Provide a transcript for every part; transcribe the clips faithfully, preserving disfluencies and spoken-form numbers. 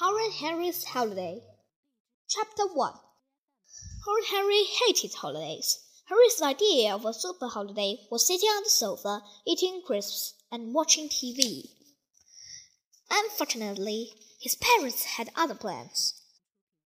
Horrid Henry's Holiday. Chapter one. Horrid Henry hated holidays. Henry's idea of a super holiday was sitting on the sofa, eating crisps, and watching T V. Unfortunately, his parents had other plans.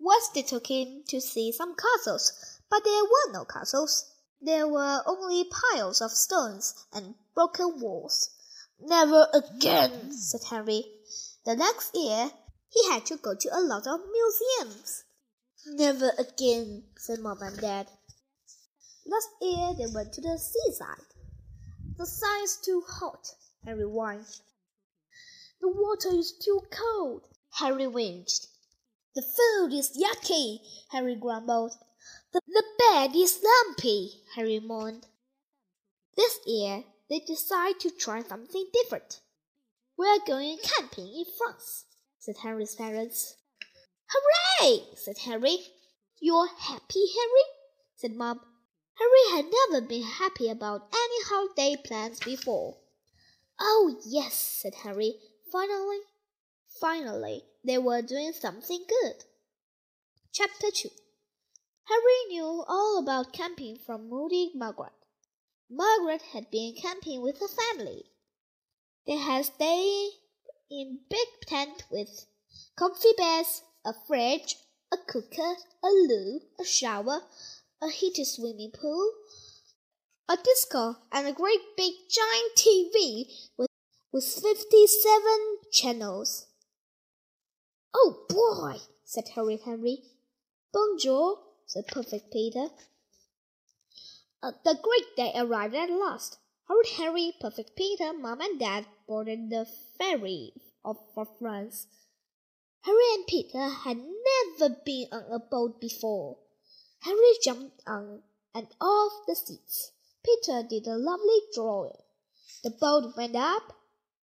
Once they took him to see some castles, but there were no castles. There were only piles of stones and broken walls. "Never again," said Henry. The next year, he had to go to a lot of museums. "Never again," said Mom and Dad. Last year, they went to the seaside. "The sun is too hot," Henry whined. "The water is too cold," Henry whinged. "The food is yucky," Henry grumbled. The, the bed is lumpy," Henry moaned. This year, they decided to try something different. "We're going camping in France," said Henry's parents. "Hooray!" said Henry. "You're happy, Henry?" said Mom. Henry had never been happy about any holiday plans before. "Oh, yes," said Henry. Finally, finally, they were doing something good. Chapter two. Henry knew all about camping from Moody Margaret. Margaret had been camping with her family. They had stayed in a big tent with comfy beds, a fridge, a cooker, a loo, a shower, a heated swimming pool, a disco, and a great big giant T V with, with fifty-seven channels. "Oh boy," said Horrid Henry. "Bonjour," said Perfect Peter. Uh, the great day arrived at last. Horrid Henry, Perfect Peter, Mom and Dad boarded the ferry of, for France. Henry and Peter had never been on a boat before. Henry jumped on and off the seats. Peter did a lovely drawing. The boat went up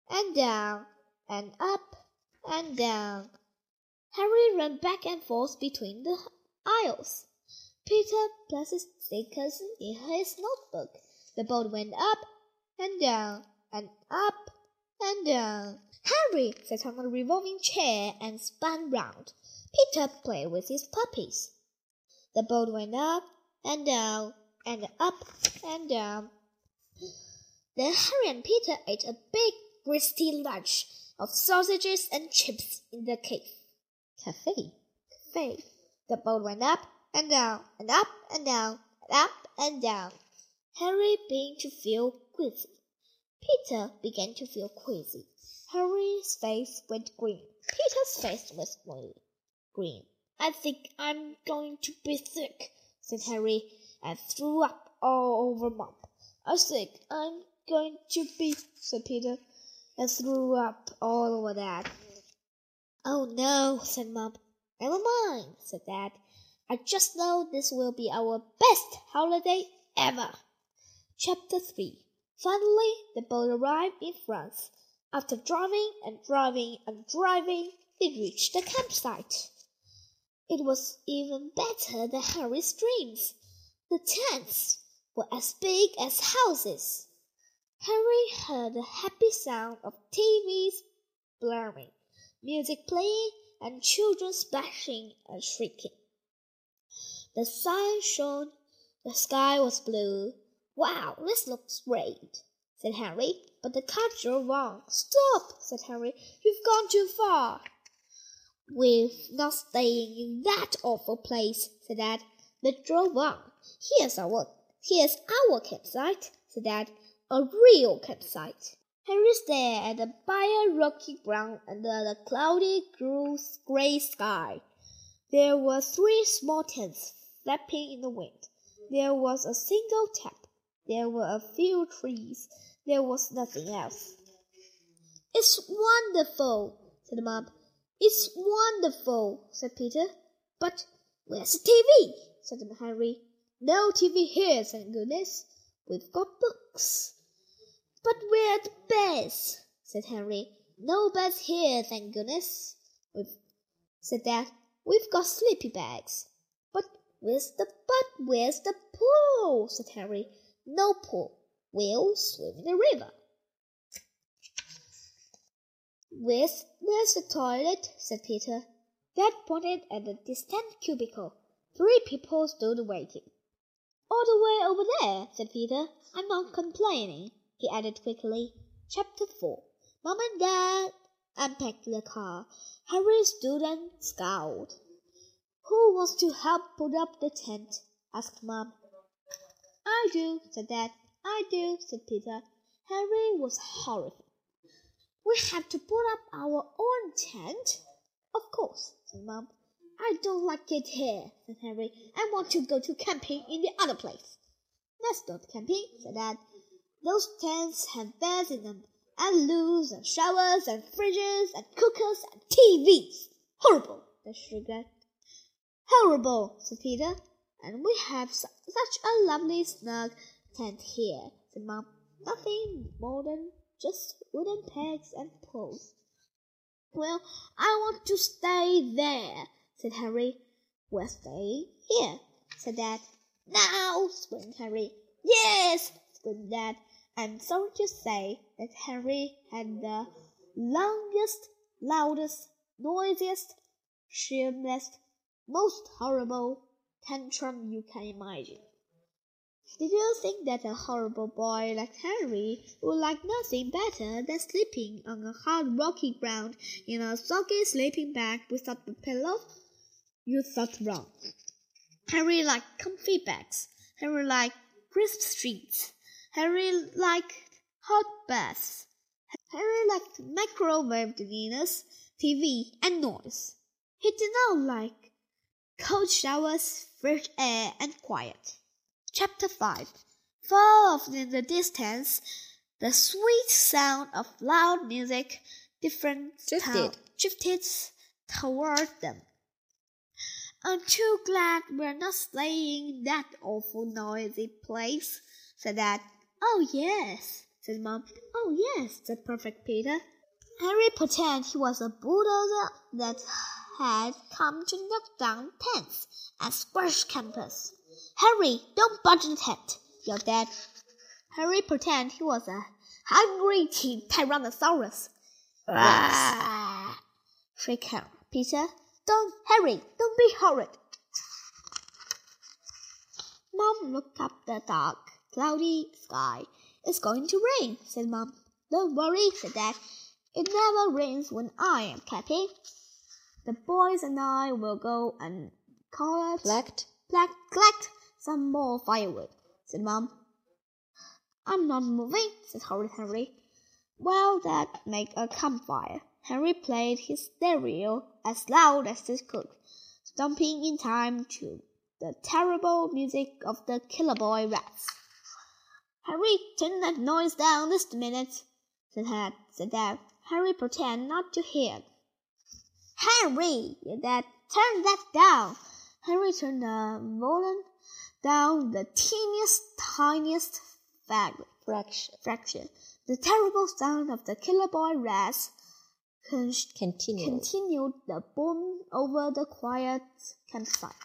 and down and up and down. Henry ran back and forth between the aisles. Peter placed stickers in his notebook. The boat went up and down and up and down. Henry sat on a revolving chair and spun round. Peter played with his puppies. The boat went up and down and up and down. Then Henry and Peter ate a big, greasy lunch of sausages and chips in the cave. Cafe. Cafe. The boat went up and down and up and down and up and down. Henry began to feel queasy. Peter began to feel queasy. Henry's face went green. Peter's face was green. "I think I'm going to be sick," said Henry, and threw up all over Mom. "I think I'm going to be," said Peter, and threw up all over Dad. "Oh no," said Mom. "Never mind," said Dad. "I just know this will be our best holiday ever." Chapter three. Finally, the boat arrived in France. After driving and driving and driving, they reached the campsite. It was even better than Henry's dreams. The tents were as big as houses. Henry heard the happy sound of T Vs blaring, music playing, and children splashing and shrieking. The sun shone. The sky was blue. "Wow, this looks great," said Henry. But the car drove on. "Stop," said Henry. "You've gone too far." "We're not staying in that awful place," said Dad. They drove on. Here's our, here's our campsite," said Dad. "A real campsite." Henry stared at the bare rocky ground under the cloudy grey sky. There were three small tents flapping in the wind. There was a single tap. There were a few trees. There was nothing else. "It's wonderful," said Mom. "It's wonderful," said Peter. "But where's the T V?" said Henry. "No T V here, thank goodness. We've got books." "But where are the beds?" said Henry. "No beds here, thank goodness," We've, said Dad. "We've got sleepy bags." "But where's the but where's the pool?" said Henry. "No pool. We'll swim in the river." With there's a toilet," said Peter. Dad pointed at the distant cubicle. Three people stood waiting. "All the way over there," said Peter. "I'm not complaining," he added quickly. Chapter four. Mom and Dad unpacked the car. Harry stood and scowled. "Who wants to help put up the tent?" asked Mom. "I do," said Dad. "I do," said Peter. Harry was horrified. "We have to put up our own tent?" "Of course," said Mom. "I don't like it here," said Harry. "I want to go to camping in the other place." "That's not camping," said Dad. "Those tents have beds in them, and loos, and showers, and fridges, and cookers, and T Vs. Horrible," said Sugar. "Horrible," said Peter. "And we have su such a lovely snug tent here," said Mom. "Nothing more than just wooden pegs and poles." "Well, I want to stay there," said Harry. "We're staying here," said Dad. "Now!" screamed Harry. "Yes!" screamed Dad. I'm sorry to say that Harry had the longest, loudest, noisiest, shameless, most horrible tantrum you can imagine. Did you think that a horrible boy like Harry would like nothing better than sleeping on a hard rocky ground in a soggy sleeping bag without a pillow? You thought wrong. Harry liked comfy bags. Harry liked crisp streets. Harry liked hot baths. Harry liked microwave dinners, T V, and noise. He did not like cold showers, fresh air, and quiet. Chapter five. Far off in the distance, the sweet sound of loud music different drifted. drifted toward them. "I'm too glad we're not staying in that awful noisy place," said Dad. "Oh, yes," said Mom. "Oh, yes," said Perfect Peter. Harry pretended he was a bulldozer that had come to knock down tents and squash campers. "Harry, don't budge the tent," yelled Dad. Harry pretended he was a hungry Tyrannosaurus. "Rah!" shrieked Peter. "Don't, Harry, don't be horrid." Mom looked up at the dark, cloudy sky. "It's going to rain," said Mom. "Don't worry," said Dad. "It never rains when I am camping. The boys and I will go and collect, collect, collect, collect some more firewood," said Mom. "I'm not moving," said Horrid Henry. While Dad made a campfire, Harry played his stereo as loud as he could, stomping in time to the terrible music of the Killer Boy Rats. "Harry, turn that noise down this minute," said Dad. Harry pretended not to hear. "Harry," yelled Dad, "turn that down." Harry turned the volume down the teeniest, tiniest fraction. The terrible sound of the Killer Boy Rats con continued. continued the boom over the quiet campsite.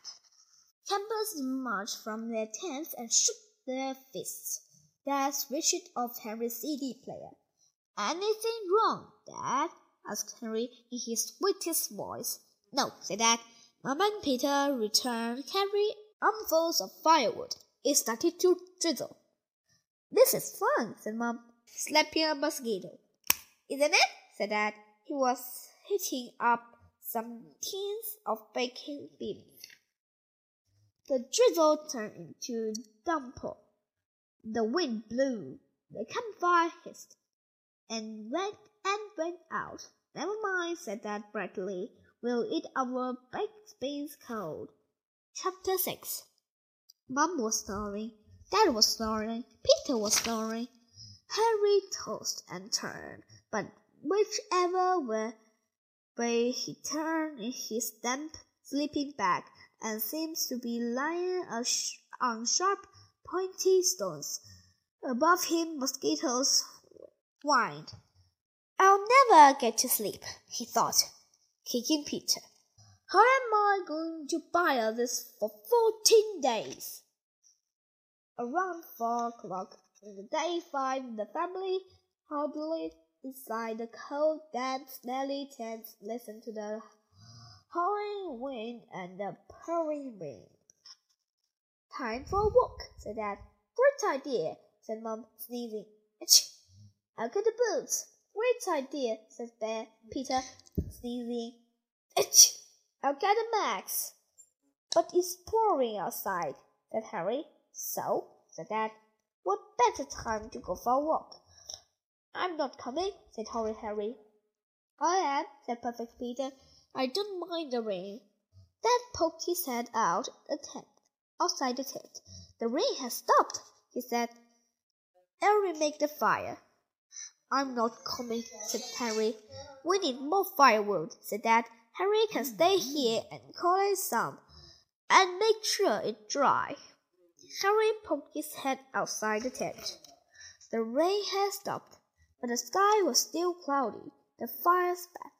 Campers marched from their tents and shook their fists. Dad switched off Harry's C D player. "Anything wrong, Dad?" asked Harry in his sweetest voice. "No," said Dad. Mom and Peter returned Harry armfuls of firewood. It started to drizzle. "This is fun," said Mom, slapping a mosquito. "Isn't it?" said Dad. He was heating up some tins of baking beans. The drizzle turned into downpour. The wind blew, the campfire hissed, and went and went out. "Never mind," said Dad brightly. "We'll eat our baked beans cold." Chapter six. Mom was snoring. Dad was snoring. Peter was snoring. Harry tossed and turned, but whichever way he turned in his damp sleeping bag, and seemed to be lying on sharp, pointy stones. Above him, mosquitoes whined. "I'll never get to sleep," he thought, kicking Peter. "How am I going to bear this for fourteen days?" Around four o'clock in the day, five, the family hardly Inside the cold, damp, smelly tent, listen to the howling wind and the pouring rain. Time for a walk, said Dad. Great idea, said Mum, sneezing. Achoo! Out of the boots. Great idea, said Bear, Peter, sneezing. Achoo! Out of the Max. But it's pouring outside, said Harry. So, said Dad, what better time to go for a walk? I'm not coming, said Horrid Henry. I am, said Perfect Peter. I don't mind the rain. Dad poked his head out the tent, outside the tent. The rain has stopped, he said. Henry made the fire. I'm not coming, said Henry. We need more firewood, said Dad. Henry can stay here and collect some, and make sure it's dry. Henry poked his head outside the tent. The rain had stopped, but the sky was still cloudy. The fire spat.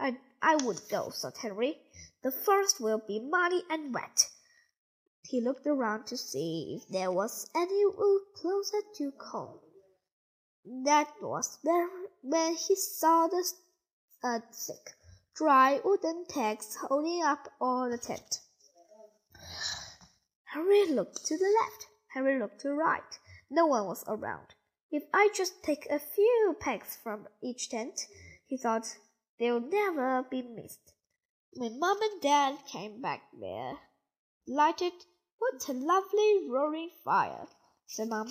I, I would go, said Henry. The forest will be muddy and wet. He looked around to see if there was any wood closer to home. That was when he saw the uh, thick, dry wooden pegs holding up all the tent. Henry looked to the left. Henry looked to the right. No one was around. If I just take a few pegs from each tent, he thought, they'll never be missed. When Mum and Dad came back there, lighted, what a lovely roaring fire, said Mum.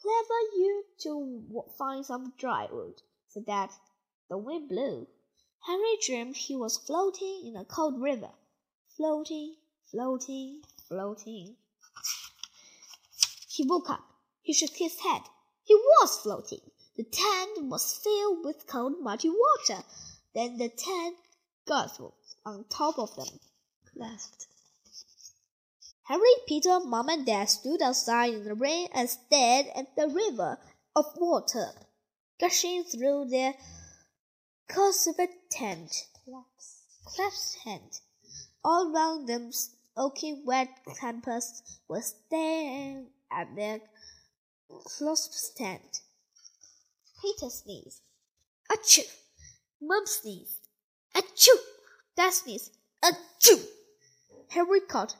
Clever you to find some dry wood, said Dad. The wind blew. Henry dreamed he was floating in a cold river. Floating, floating, floating. He woke up. He shook his head. He was floating. The tent was filled with cold, muddy water. Then the tent guzzled on top of them. Left. Harry, Peter, Mum, and Dad stood outside in the rain and stared at the river of water gushing through their conservate tent. Claps. Claps tent. All round them, soaking wet campers were staring at their close tent. Peter sneezed. Achoo! Mum sneezed. Achoo! Dad sneezed. Achoo! Henry caught,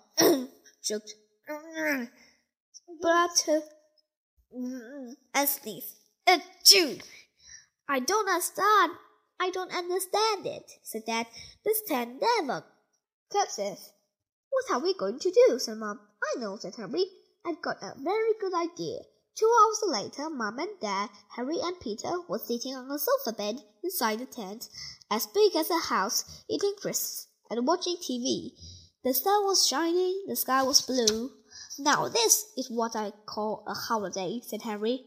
choked, spluttered, and sneezed. Achoo! I don't understand. I don't understand it, said Dad. This tent never collapses. What are we going to do? Said Mum. I know, said Henry. I've got a very good idea. Two hours later, Mum and Dad, Harry and Peter were sitting on a sofa bed inside the tent, as big as a house, eating crisps and watching T V. The sun was shining, the sky was blue. Now this is what I call a holiday, said Harry.